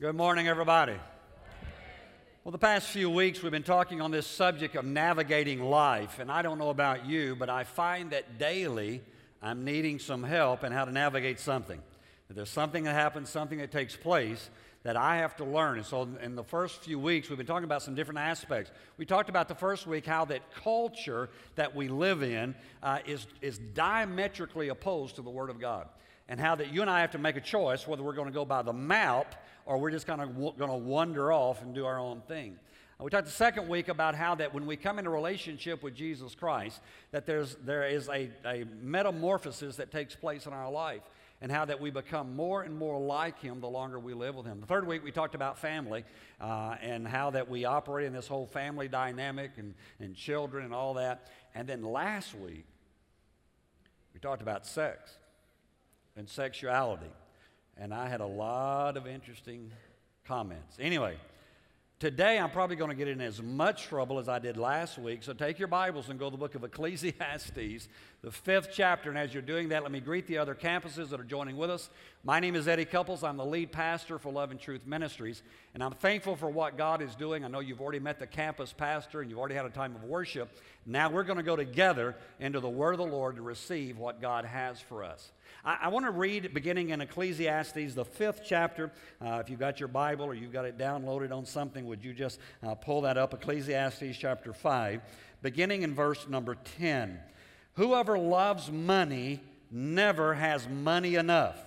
Good morning, everybody. Well, the past few weeks we've been talking on this subject of navigating life, and I don't know about you, but I find that daily I'm needing some help in how to navigate something. There's something that happens, something that takes place that I have to learn. And so in the first few weeks we've been talking about some different aspects. We talked about the first week how that culture that we live in is diametrically opposed to the Word of God, and how that you and I have to make a choice whether we're going to go by the map or we're just kind of going to wander off and do our own thing. We talked the second week about how that when we come into relationship with Jesus Christ, that there is a metamorphosis that takes place in our life, and how that we become more and more like Him the longer we live with Him. The third week we talked about family and how that we operate in this whole family dynamic and children and all that. And then last week we talked about sex and sexuality, and I had a lot of interesting comments. Anyway, today I'm probably going to get in as much trouble as I did last week, so take your Bibles and go to the book of Ecclesiastes, the 5th chapter, and as you're doing that, let me greet the other campuses that are joining with us. My name is Eddie Couples. I'm the lead pastor for Love and Truth Ministries, and I'm thankful for what God is doing. I know you've already met the campus pastor, and you've already had a time of worship. Now we're going to go together into the Word of the Lord to receive what God has for us. I want to read beginning in Ecclesiastes, the 5th chapter. If you've got your Bible or you've got it downloaded on something, would you just pull that up? Ecclesiastes chapter 5, beginning in verse number 10. Whoever loves money never has money enough.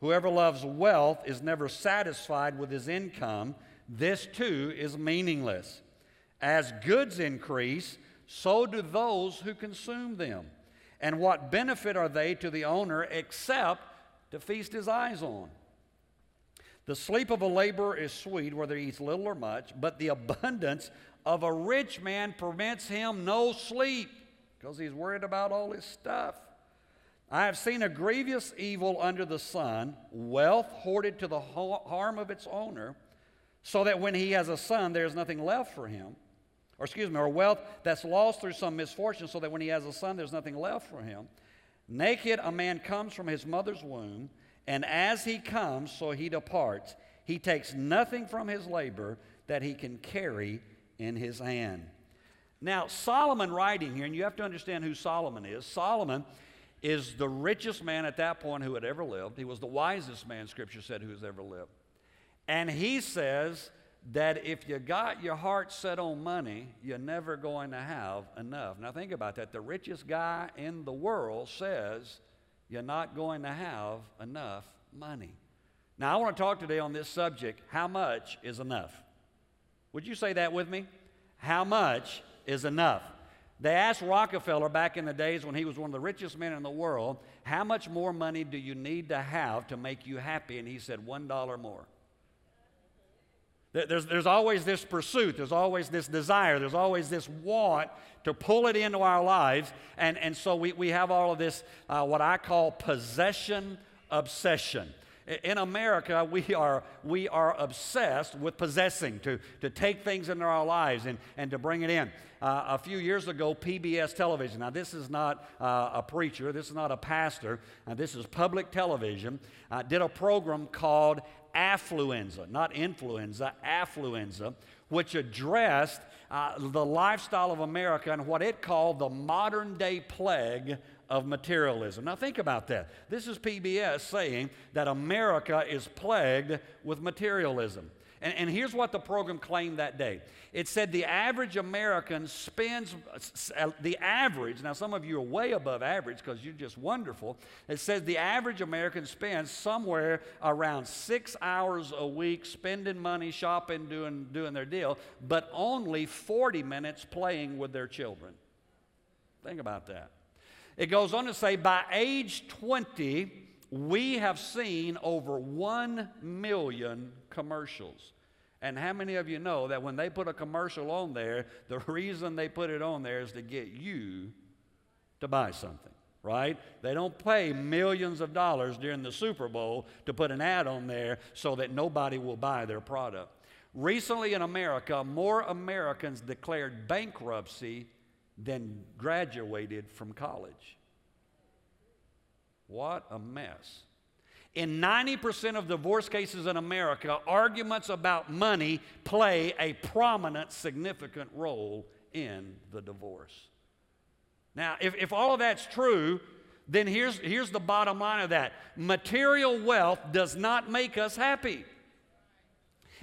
Whoever loves wealth is never satisfied with his income. This too is meaningless. As goods increase, so do those who consume them. And what benefit are they to the owner except to feast his eyes on? The sleep of a laborer is sweet, whether he eats little or much, but the abundance of a rich man permits him no sleep, because he's worried about all his stuff. I have seen a grievous evil under the sun, wealth hoarded to the harm of its owner, so that when he has a son, there is nothing left for him. Or wealth that's lost through some misfortune, so that when he has a son, there's nothing left for him. Naked a man comes from his mother's womb, and as he comes, so he departs. He takes nothing from his labor that he can carry in his hand. Now, Solomon writing here, and you have to understand who Solomon is. Solomon is the richest man at that point who had ever lived. He was the wisest man, Scripture said, who has ever lived. And he says that if you got your heart set on money, you're never going to have enough. Now think about that. The richest guy in the world says you're not going to have enough money. Now I want to talk today on this subject, how much is enough? Would you say that with me? How much is enough? They asked Rockefeller back in the days when he was one of the richest men in the world, how much more money do you need to have to make you happy? And he said, $1 more. There's always this pursuit, there's always this desire, there's always this want to pull it into our lives, and so we have all of this, what I call possession obsession. In America, we are obsessed with possessing, to take things into our lives and to bring it in. A few years ago, PBS television, now this is not a preacher, this is not a pastor, this is public television, did a program called Affluenza, not influenza, Affluenza, which addressed the lifestyle of America and what it called the modern-day plague of materialism. Now think about that. This is PBS saying that America is plagued with materialism. And here's what the program claimed that day. It said the average American spends, the average, now some of you are way above average because you're just wonderful. It says the average American spends somewhere around 6 hours a week spending money, shopping, doing their deal, but only 40 minutes playing with their children. Think about that. It goes on to say by age 20, we have seen over 1 million commercials. And how many of you know that when they put a commercial on there, the reason they put it on there is to get you to buy something, right? They don't pay millions of dollars during the Super Bowl to put an ad on there so that nobody will buy their product. Recently in America, more Americans declared bankruptcy than graduated from college. What a mess. In 90% of divorce cases in America, arguments about money play a prominent, significant role in the divorce. Now, if all of that's true, then here's the bottom line of that. Material wealth does not make us happy.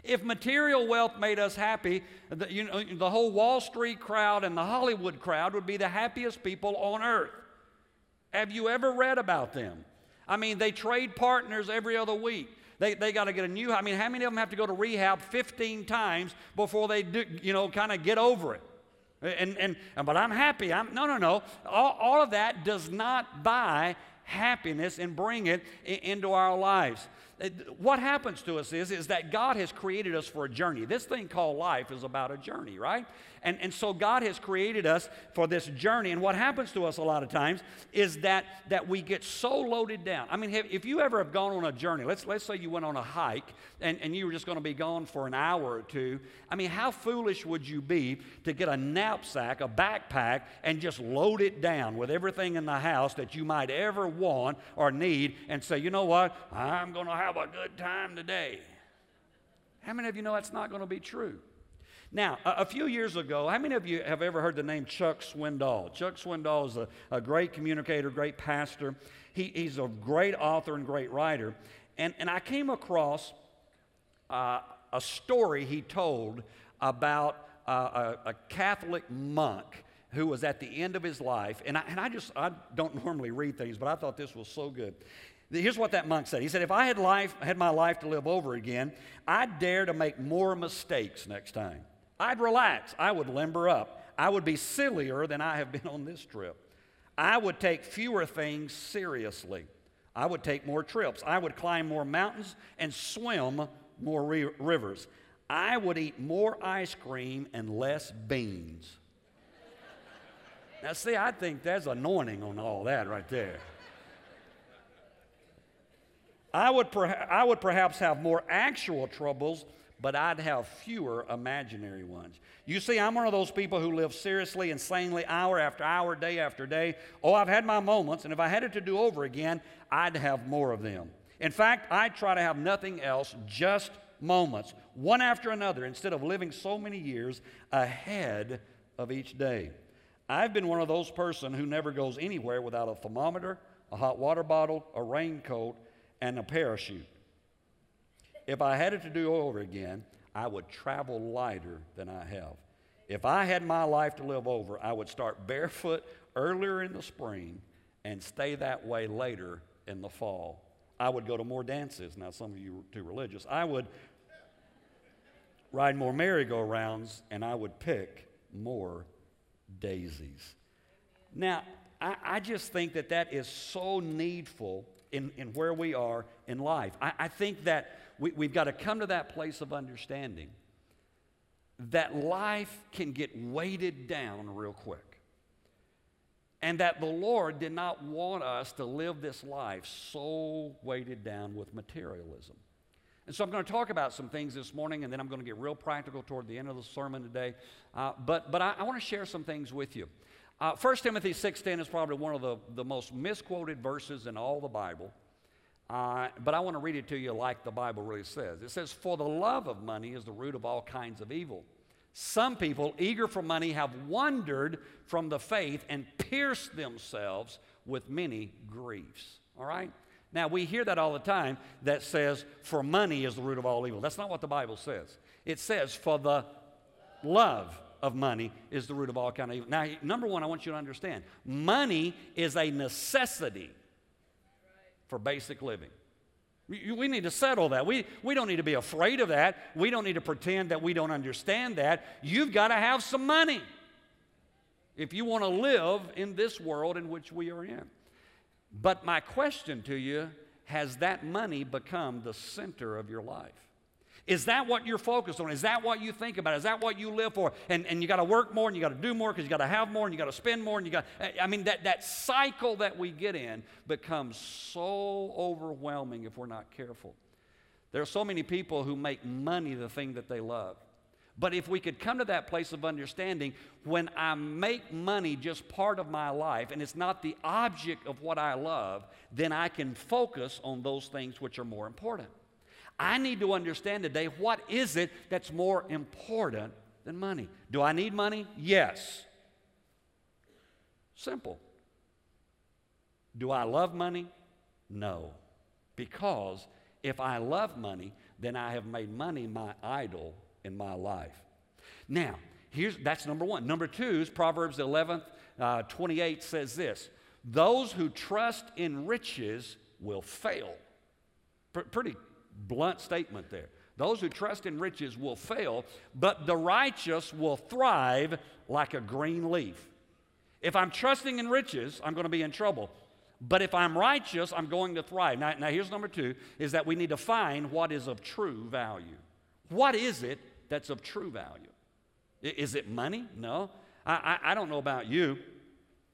If material wealth made us happy, the whole Wall Street crowd and the Hollywood crowd would be the happiest people on earth. Have you ever read about them? I mean, they trade partners every other week. They got to get a new, I mean, how many of them have to go to rehab 15 times before they do, you know, kind of get over it? But I'm happy. No. All of that does not buy happiness and bring it into our lives. What happens to us is that God has created us for a journey. This thing called life is about a journey, right? And so God has created us for this journey. And what happens to us a lot of times is that we get so loaded down. I mean, if you ever have gone on a journey, let's say you went on a hike and you were just going to be gone for an hour or two. I mean, how foolish would you be to get a knapsack, a backpack, and just load it down with everything in the house that you might ever want or need and say, you know what, I'm going to have a good time today? How many of you know that's not going to be true? Now, a few years ago, how many of you have ever heard the name Chuck Swindoll? Chuck Swindoll is a great communicator, great pastor. He's a great author and great writer. And I came across a story he told about a Catholic monk who was at the end of his life. And I don't normally read things, but I thought this was so good. Here's what that monk said. He said, if I had my life to live over again, I'd dare to make more mistakes next time. I'd relax. I would limber up. I would be sillier than I have been on this trip. I would take fewer things seriously. I would take more trips. I would climb more mountains and swim more rivers. I would eat more ice cream and less beans. Now, see, I think there's anointing on all that right there. I would perhaps have more actual troubles, but I'd have fewer imaginary ones. You see, I'm one of those people who live seriously and sanely hour after hour, day after day. Oh, I've had my moments, and if I had it to do over again, I'd have more of them. In fact, I try to have nothing else, just moments, one after another, instead of living so many years ahead of each day. I've been one of those persons who never goes anywhere without a thermometer, a hot water bottle, a raincoat, and a parachute. If I had it to do over again, I would travel lighter than I have. If I had my life to live over, I would start barefoot earlier in the spring and stay that way later in the fall. I would go to more dances. Now, some of you are too religious. I would ride more merry-go-rounds, and I would pick more daisies. Now, I just think that is so needful in where we are in life. I think that we've got to come to that place of understanding that life can get weighted down real quick, and that the Lord did not want us to live this life so weighted down with materialism. And so I'm going to talk about some things this morning, and then I'm going to get real practical toward the end of the sermon today. But I want to share some things with you. 1 Timothy 6:10 is probably one of the most misquoted verses in all the Bible. But I want to read it to you like the Bible really says. It says, for the love of money is the root of all kinds of evil. Some people eager for money have wandered from the faith and pierced themselves with many griefs. All right? Now, we hear that all the time that says, for money is the root of all evil. That's not what the Bible says. It says, for the love of money is the root of all kind of evil. Now, number one, I want you to understand, money is a necessity for basic living. We need to settle that. We don't need to be afraid of that. We don't need to pretend that we don't understand that. You've got to have some money if you want to live in this world in which we are in. But my question to you, has that money become the center of your life? Is that what you're focused on? Is that what you think about? Is that what you live for? And you got to work more, and you got to do more, because you got to have more, and you got to spend more, and you got, I mean, that cycle that we get in becomes so overwhelming if we're not careful. There are so many people who make money the thing that they love. But if we could come to that place of understanding, when I make money just part of my life and it's not the object of what I love, then I can focus on those things which are more important. I need to understand today, what is it that's more important than money? Do I need money? Yes. Simple. Do I love money? No. Because if I love money, then I have made money my idol in my life. Now, that's number one. Number two is Proverbs 11:28 says this: those who trust in riches will fail. Pretty blunt statement there. Those who trust in riches will fail, but the righteous will thrive like a green leaf. If I'm trusting in riches, I'm going to be in trouble. But if I'm righteous, I'm going to thrive. Now here's number two, is that we need to find what is of true value. What is it that's of true value? Is it money? No. I don't know about you,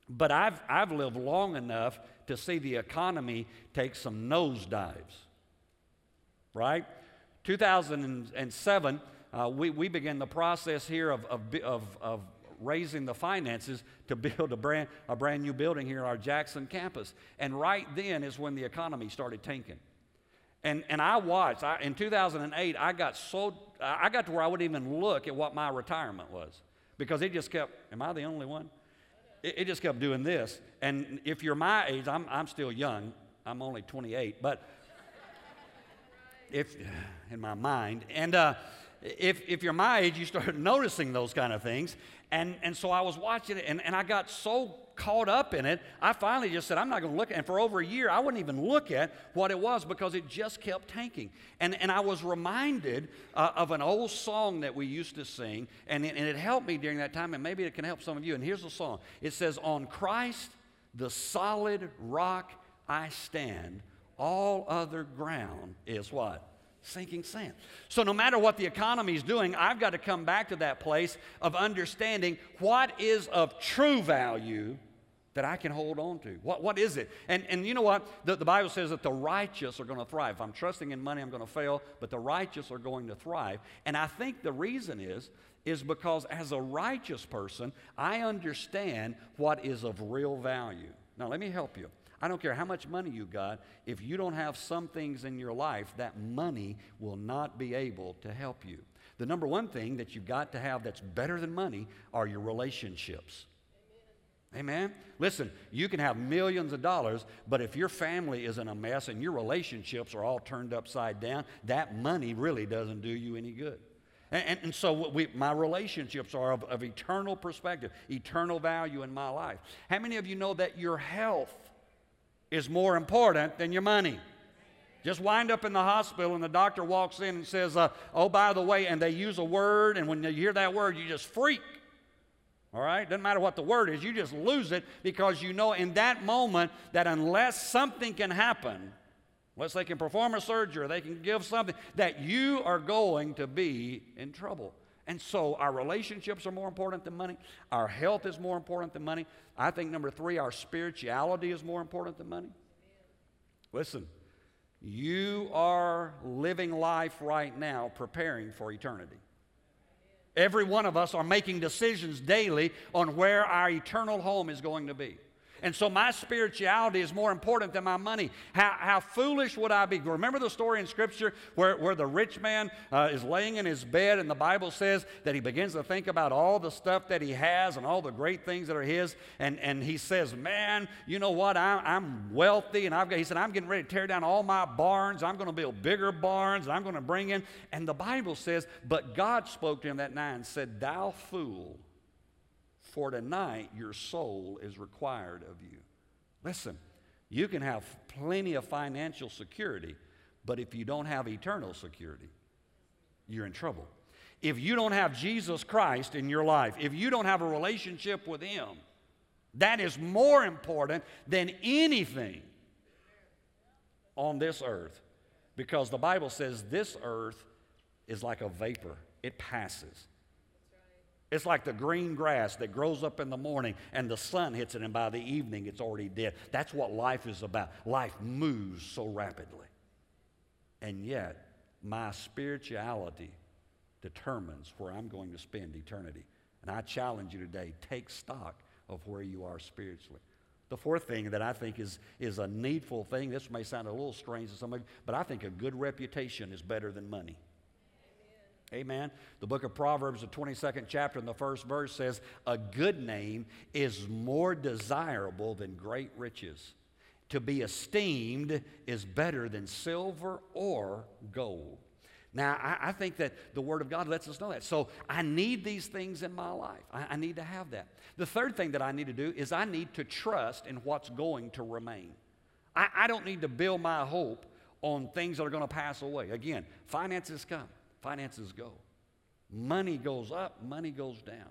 but I've lived long enough to see the economy take some nosedives, right? 2007, we began the process here of raising the finances to build a brand new building here on our Jackson campus. And right then is when the economy started tanking. And I watched. In 2008, I got to where I wouldn't even look at what my retirement was, because it just kept, am I the only one? It just kept doing this. And if you're my age, I'm still young. I'm only 28, but if in my mind. And if you're my age, you start noticing those kind of things. And so I was watching it, and I got so caught up in it, I finally just said, I'm not going to look at it. And for over a year, I wouldn't even look at what it was, because it just kept tanking. And I was reminded of an old song that we used to sing, and it helped me during that time, and maybe it can help some of you. And here's the song. It says, on Christ, the solid rock I stand, all other ground is what? Sinking sand. So no matter what the economy is doing, I've got to come back to that place of understanding what is of true value that I can hold on to. What is it? And you know what? The Bible says that the righteous are going to thrive. If I'm trusting in money, I'm going to fail, but the righteous are going to thrive. And I think the reason is because as a righteous person, I understand what is of real value. Now, let me help you. I don't care how much money you got, if you don't have some things in your life, that money will not be able to help you. The number one thing that you've got to have that's better than money are your relationships. Amen. Amen? Listen, you can have millions of dollars, but if your family is in a mess and your relationships are all turned upside down, that money really doesn't do you any good. And so my relationships are of eternal perspective, eternal value in my life. How many of you know that your health is more important than your money? Just wind up in the hospital and the doctor walks in and says, oh, by the way, and they use a word, and when you hear that word, you just freak, all right? Doesn't matter what the word is, you just lose it, because you know in that moment that unless something can happen, unless they can perform a surgery or they can give something, that you are going to be in trouble. And so our relationships are more important than money. Our health is more important than money. I think number three, our spirituality is more important than money. Listen, you are living life right now preparing for eternity. Every one of us are making decisions daily on where our eternal home is going to be. And so my spirituality is more important than my money. How foolish would I be? Remember the story in Scripture where the rich man is laying in his bed, and the Bible says that he begins to think about all the stuff that he has and all the great things that are his, and he says, man, you know what, I'm wealthy, and he said, I'm getting ready to tear down all my barns. I'm going to build bigger barns, and I'm going to bring in. And the Bible says, but God spoke to him that night and said, thou fool, for tonight your soul is required of you. Listen, you can have plenty of financial security, but if you don't have eternal security, you're in trouble. If you don't have Jesus Christ in your life, if you don't have a relationship with Him, that is more important than anything on this earth, because the Bible says this earth is like a vapor. It passes. It's like the green grass that grows up in the morning and the sun hits it, and by the evening it's already dead. That's what life is about. Life moves so rapidly. And yet, my spirituality determines where I'm going to spend eternity. And I challenge you today, take stock of where you are spiritually. The fourth thing that I think is a needful thing, this may sound a little strange to somebody, but I think a good reputation is better than money. Amen. The book of Proverbs, the 22nd chapter and the first verse says, a good name is more desirable than great riches. To be esteemed is better than silver or gold. Now, I think that the Word of God lets us know that. So I need these things in my life. I need to have that. The third thing that I need to do is I need to trust in what's going to remain. I don't need to build my hope on things that are going to pass away. Again, finances come. Finances go. Money goes up, money goes down.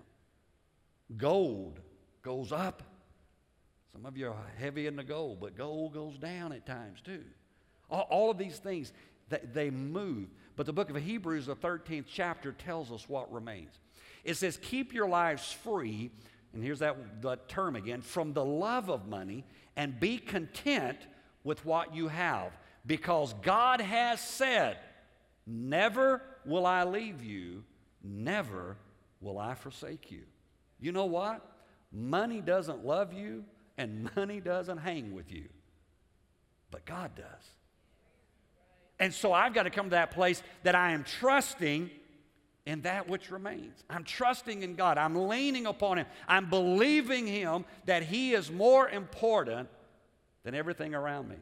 Gold goes up. Some of you are heavy in the gold, but gold goes down at times too. All of these things, they move. But the book of Hebrews, the 13th chapter, tells us what remains. It says, keep your lives free, and here's that term again, from the love of money, and be content with what you have, because God has said, never will I leave you, never will I forsake you. You know what? Money doesn't love you, and money doesn't hang with you. But God does. And so I've got to come to that place that I am trusting in that which remains. I'm trusting in God. I'm leaning upon Him. I'm believing Him that He is more important than everything around me.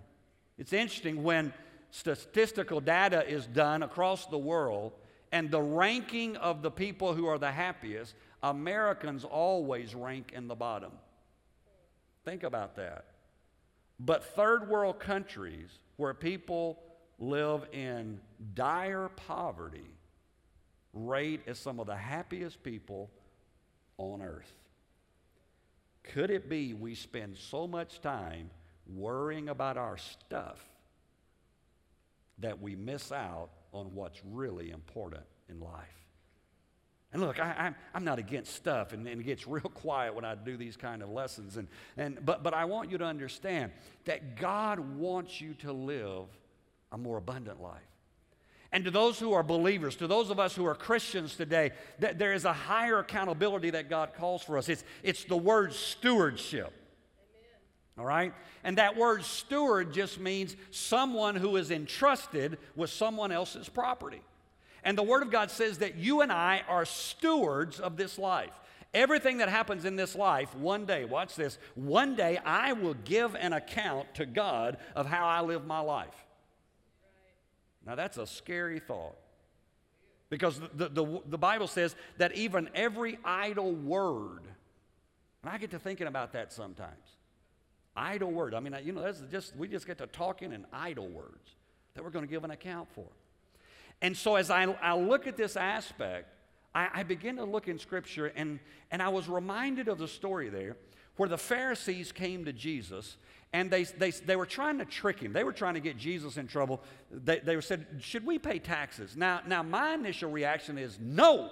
It's interesting when statistical data is done across the world, and the ranking of the people who are the happiest, Americans always rank in the bottom. Think about that. But third world countries where people live in dire poverty rate as some of the happiest people on earth. Could it be we spend so much time worrying about our stuff that we miss out on what's really important in life? And look, I'm not against stuff, and it gets real quiet when I do these kind of lessons. But I want you to understand that God wants you to live a more abundant life. And to those who are believers, to those of us who are Christians today, that there is a higher accountability that God calls for us. It's the word stewardship. All right? And that word steward just means someone who is entrusted with someone else's property. And the Word of God says that you and I are stewards of this life. Everything that happens in this life, one day, watch this, one day I will give an account to God of how I live my life. Now that's a scary thought. Because the Bible says that even every idle word, and I get to thinking about that sometimes. Idle word. I mean, you know, that's just, we just get to talking in idle words that we're going to give an account for. And so as I look at this aspect, I begin to look in Scripture, and I was reminded of the story there where the Pharisees came to Jesus, and they were trying to trick him. They were trying to get Jesus in trouble. They said, should we pay taxes? Now my initial reaction is no.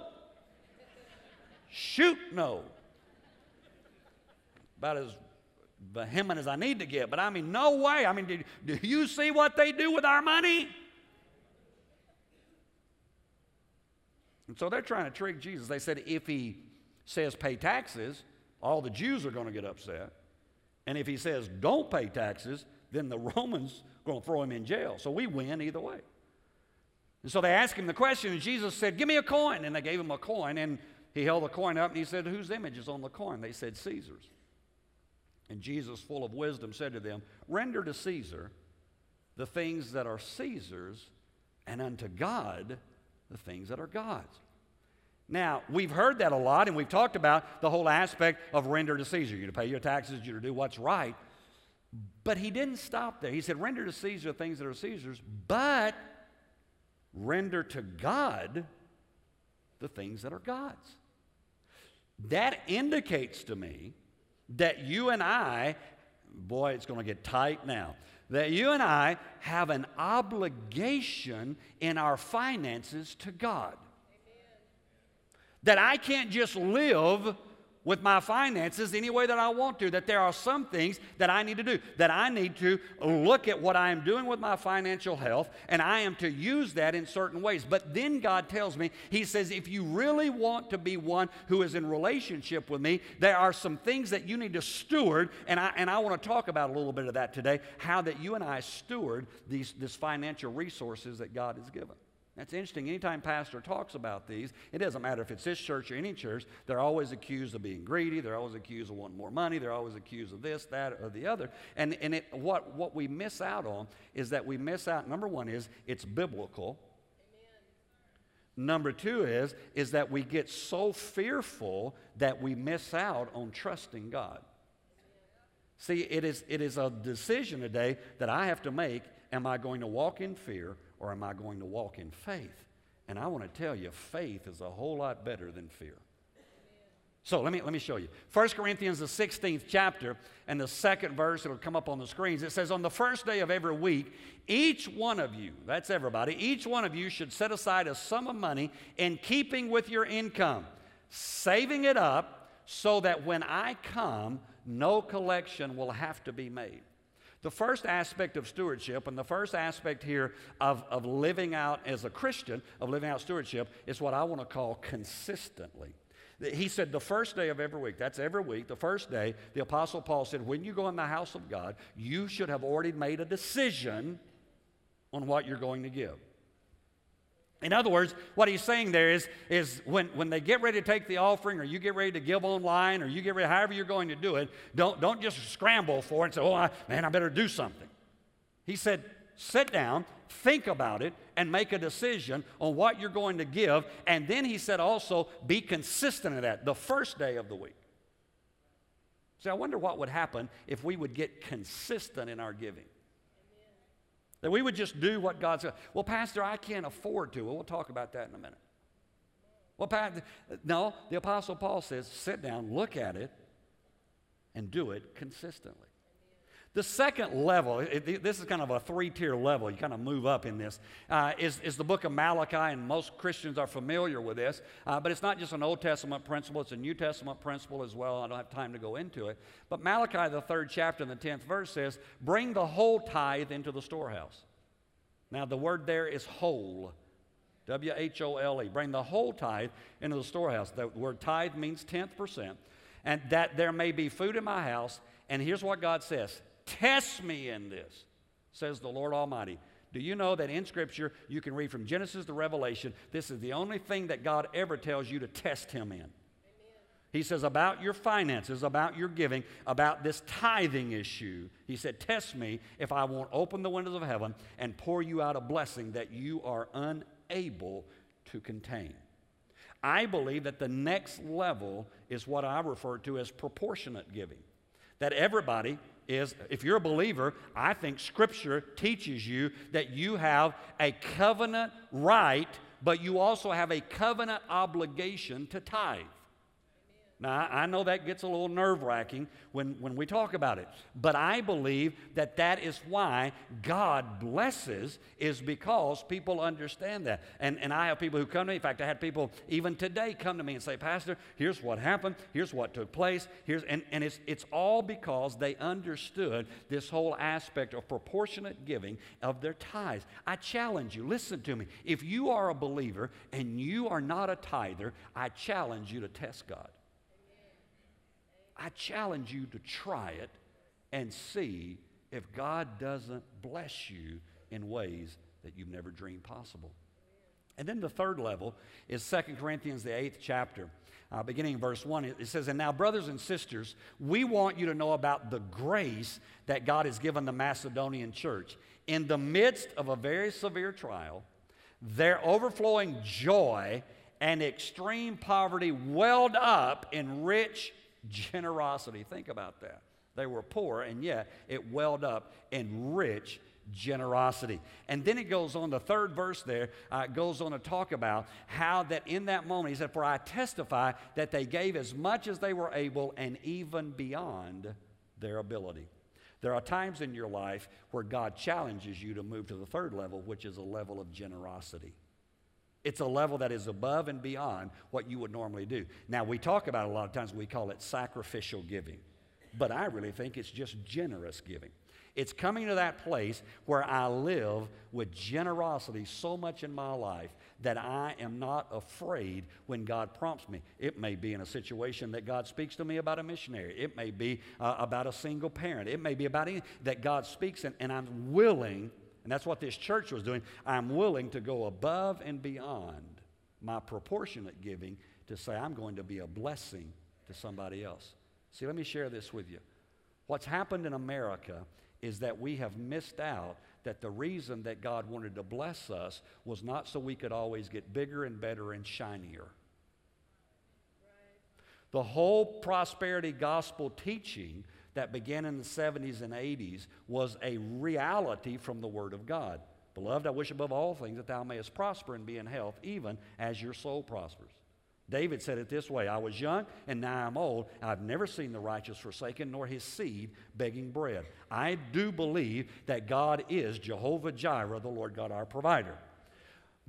Shoot, no. About as vehement as I need to get, but I mean, no way. I mean, do you see what they do with our money? And so they're trying to trick Jesus. They said if he says pay taxes, all the Jews are going to get upset. And if he says don't pay taxes, then the Romans are going to throw him in jail. So we win either way. And so they asked him the question, and Jesus said, give me a coin. And they gave him a coin, and he held the coin up, and he said, whose image is on the coin? They said, Caesar's. And Jesus, full of wisdom, said to them, render to Caesar the things that are Caesar's, and unto God the things that are God's. Now, we've heard that a lot, and we've talked about the whole aspect of render to Caesar. You're to pay your taxes, you're to do what's right. But he didn't stop there. He said, render to Caesar the things that are Caesar's, but render to God the things that are God's. That indicates to me that you and I, boy, it's going to get tight now, that you and I have an obligation in our finances to God. Amen. That I can't just live with my finances any way that I want to, that there are some things that I need to do, that I need to look at what I am doing with my financial health, and I am to use that in certain ways. But then God tells me, he says, if you really want to be one who is in relationship with me, there are some things that you need to steward, and I want to talk about a little bit of that today, how that you and I steward these financial resources that God has given. That's interesting. Anytime pastor talks about these, it doesn't matter if it's this church or any church, they're always accused of being greedy. They're always accused of wanting more money. They're always accused of this, that, or the other. And what we miss out on is that we miss out. Number one is it's biblical. Amen. Number two is that we get so fearful that we miss out on trusting God. See, it is a decision today that I have to make. Am I going to walk in fear, or am I going to walk in faith? And I want to tell you, faith is a whole lot better than fear. So let me show you. 1 Corinthians, the 16th chapter, and the second verse, it'll come up on the screens. It says, on the first day of every week, each one of you, that's everybody, each one of you should set aside a sum of money in keeping with your income, saving it up so that when I come, no collection will have to be made. The first aspect of stewardship, and the first aspect here of living out as a Christian, of living out stewardship, is what I want to call consistently. He said the first day of every week, that's every week, the first day, the Apostle Paul said, when you go in the house of God, you should have already made a decision on what you're going to give. In other words, what he's saying there is when they get ready to take the offering, or you get ready to give online, or you get ready, however you're going to do it, don't just scramble for it and say, I better do something. He said, sit down, think about it, and make a decision on what you're going to give. And then he said also, be consistent in that, the first day of the week. See, I wonder what would happen if we would get consistent in our giving. That we would just do what God said. Well, Pastor, I can't afford to. Well, we'll talk about that in a minute. Well, Pastor, no, the Apostle Paul says, sit down, look at it, and do it consistently. The second level, this is kind of a three-tier level. You kind of move up in this, is the book of Malachi, and most Christians are familiar with this, but it's not just an Old Testament principle. It's a New Testament principle as well. I don't have time to go into it. But Malachi, the 3rd chapter and the 10th verse says, bring the whole tithe into the storehouse. Now, the word there is whole, W-H-O-L-E. Bring the whole tithe into the storehouse. The word tithe means 10%, and that there may be food in my house. And here's what God says, test me in this, says the Lord Almighty. Do you know that in Scripture, you can read from Genesis to Revelation, this is the only thing that God ever tells you to test him in. Amen. He says about your finances, about your giving, about this tithing issue, he said, test me if I won't open the windows of heaven and pour you out a blessing that you are unable to contain. I believe that the next level is what I refer to as proportionate giving, that everybody is, if you're a believer, I think Scripture teaches you that you have a covenant right, but you also have a covenant obligation to tithe. Amen. Now, I know that gets a little nerve-wracking when we talk about it, but I believe that that is why God blesses, is because people understand that. And I have people who come to me. In fact, I had people even today come to me and say, Pastor, here's what happened, here's what took place, and it's all because they understood this whole aspect of proportionate giving of their tithes. I challenge you, listen to me, if you are a believer and you are not a tither, I challenge you to test God. I challenge you to try it and see if God doesn't bless you in ways that you've never dreamed possible. And then the third level is 2 Corinthians, the 8th chapter, beginning in verse 1. It says, and now, brothers and sisters, we want you to know about the grace that God has given the Macedonian church. In the midst of a very severe trial, their overflowing joy and extreme poverty welled up in rich generosity. Think about that. They were poor, and yet it welled up in rich generosity. And then it goes on, the third verse there goes on to talk about how that in that moment, he said, for I testify that they gave as much as they were able and even beyond their ability. There are times in your life where God challenges you to move to the third level, which is a level of generosity. It's a level that is above and beyond what you would normally do. Now, we talk about it a lot of times, we call it sacrificial giving. But I really think it's just generous giving. It's coming to that place where I live with generosity so much in my life that I am not afraid when God prompts me. It may be in a situation that God speaks to me about a missionary. It may be about a single parent. It may be about anything that God speaks, and I'm willing, and that's what this church was doing, I'm willing to go above and beyond my proportionate giving to say I'm going to be a blessing to somebody else. See, let me share this with you. What's happened in America is that we have missed out that the reason that God wanted to bless us was not so we could always get bigger and better and shinier. The whole prosperity gospel teaching that began in the 70s and 80s was a reality from the Word of God. Beloved, I wish above all things that thou mayest prosper and be in health, even as your soul prospers. David said it this way, I was young and now I'm old. I've never seen the righteous forsaken nor his seed begging bread. I do believe that God is Jehovah Jireh, the Lord God our provider.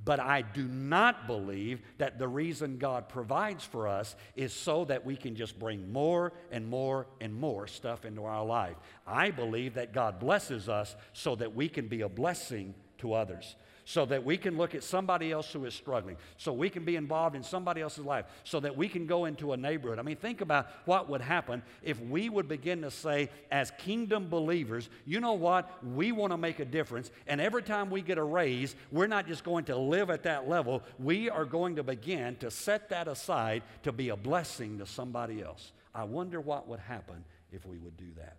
But I do not believe that the reason God provides for us is so that we can just bring more and more and more stuff into our life. I believe that God blesses us so that we can be a blessing to others, so that we can look at somebody else who is struggling, so we can be involved in somebody else's life, so that we can go into a neighborhood. I mean, think about what would happen if we would begin to say, as kingdom believers, you know what, we want to make a difference, and every time we get a raise, we're not just going to live at that level, we are going to begin to set that aside to be a blessing to somebody else. I wonder what would happen if we would do that.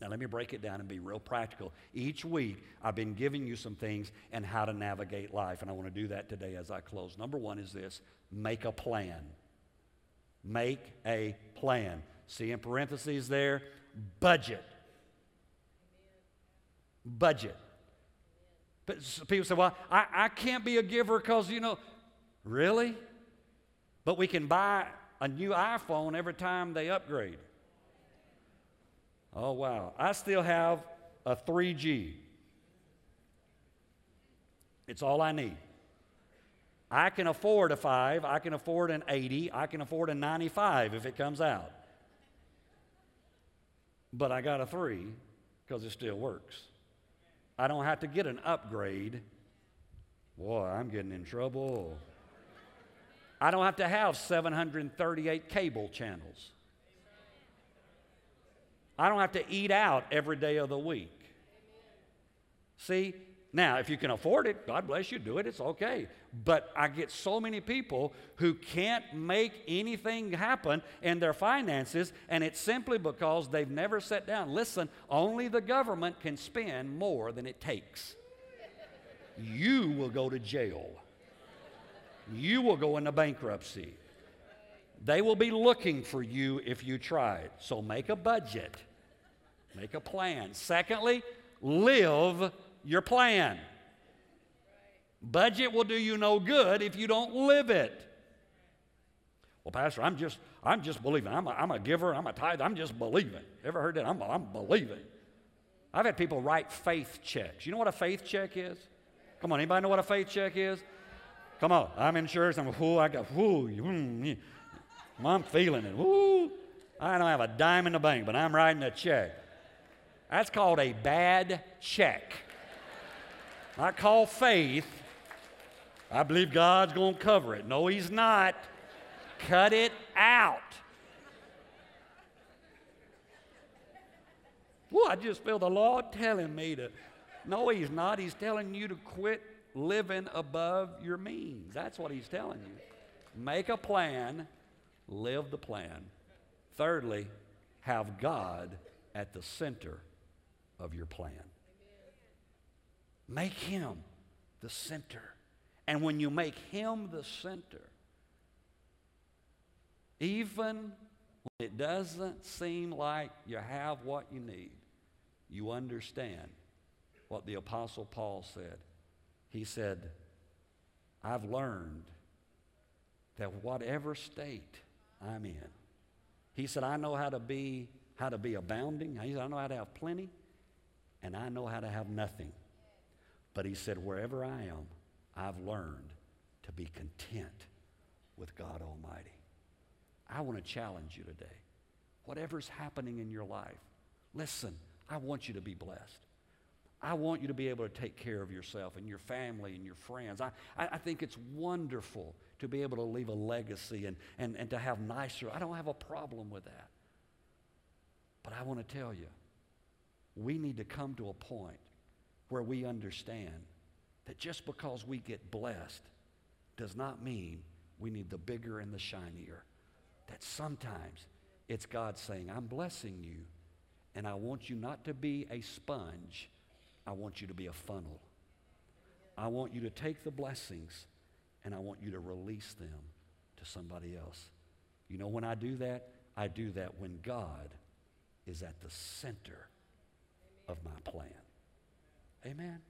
Now, let me break it down and be real practical. Each week, I've been giving you some things and how to navigate life, and I want to do that today as I close. Number one is this, make a plan. Make a plan. See in parentheses there, budget. Budget. But people say, well, I can't be a giver because, you know, really? But we can buy a new iPhone every time they upgrade. Oh, wow. I still have a 3G. It's all I need. I can afford a 5. I can afford an 80. I can afford a 95 if it comes out. But I got a 3 because it still works. I don't have to get an upgrade. Boy, I'm getting in trouble. I don't have to have 738 cable channels. I don't have to eat out every day of the week. See, now, if you can afford it, God bless you, do it, it's okay. But I get so many people who can't make anything happen in their finances, and it's simply because they've never sat down. Listen, only the government can spend more than it takes. You will go to jail. You will go into bankruptcy. They will be looking for you if you try. So make a budget. Make a plan. Secondly, live your plan. Budget will do you no good if you don't live it. Well, Pastor, I'm just believing. I'm a giver. I'm a tithe. I'm just believing. Ever heard that? I'm believing. I've had people write faith checks. You know what a faith check is? Come on, anybody know what a faith check is? Come on, I'm insured. I'm I got I'm feeling it. Woo! I don't have a dime in the bank, but I'm writing a check. That's called a bad check. I call faith. I believe God's going to cover it. No, He's not. Cut it out. Well, I just feel the Lord telling me to. No, He's not. He's telling you to quit living above your means. That's what He's telling you. Make a plan. Live the plan. Thirdly, have God at the center of your plan. Make Him the center. And when you make Him the center, even when it doesn't seem like you have what you need, you understand what the Apostle Paul said. He said, I've learned that whatever state I'm in. He said, I know how to be abounding. He said, I know how to have plenty, and I know how to have nothing. But he said, wherever I am, I've learned to be content with God Almighty. I want to challenge you today. Whatever's happening in your life, listen, I want you to be blessed. I want you to be able to take care of yourself and your family and your friends. I think it's wonderful to be able to leave a legacy and to have nicer. I don't have a problem with that. But I want to tell you, we need to come to a point where we understand that just because we get blessed does not mean we need the bigger and the shinier. That sometimes it's God saying, I'm blessing you, and I want you not to be a sponge. I want you to be a funnel. I want you to take the blessings, and I want you to release them to somebody else. You know, when I do that when God is at the center of my plan. Amen.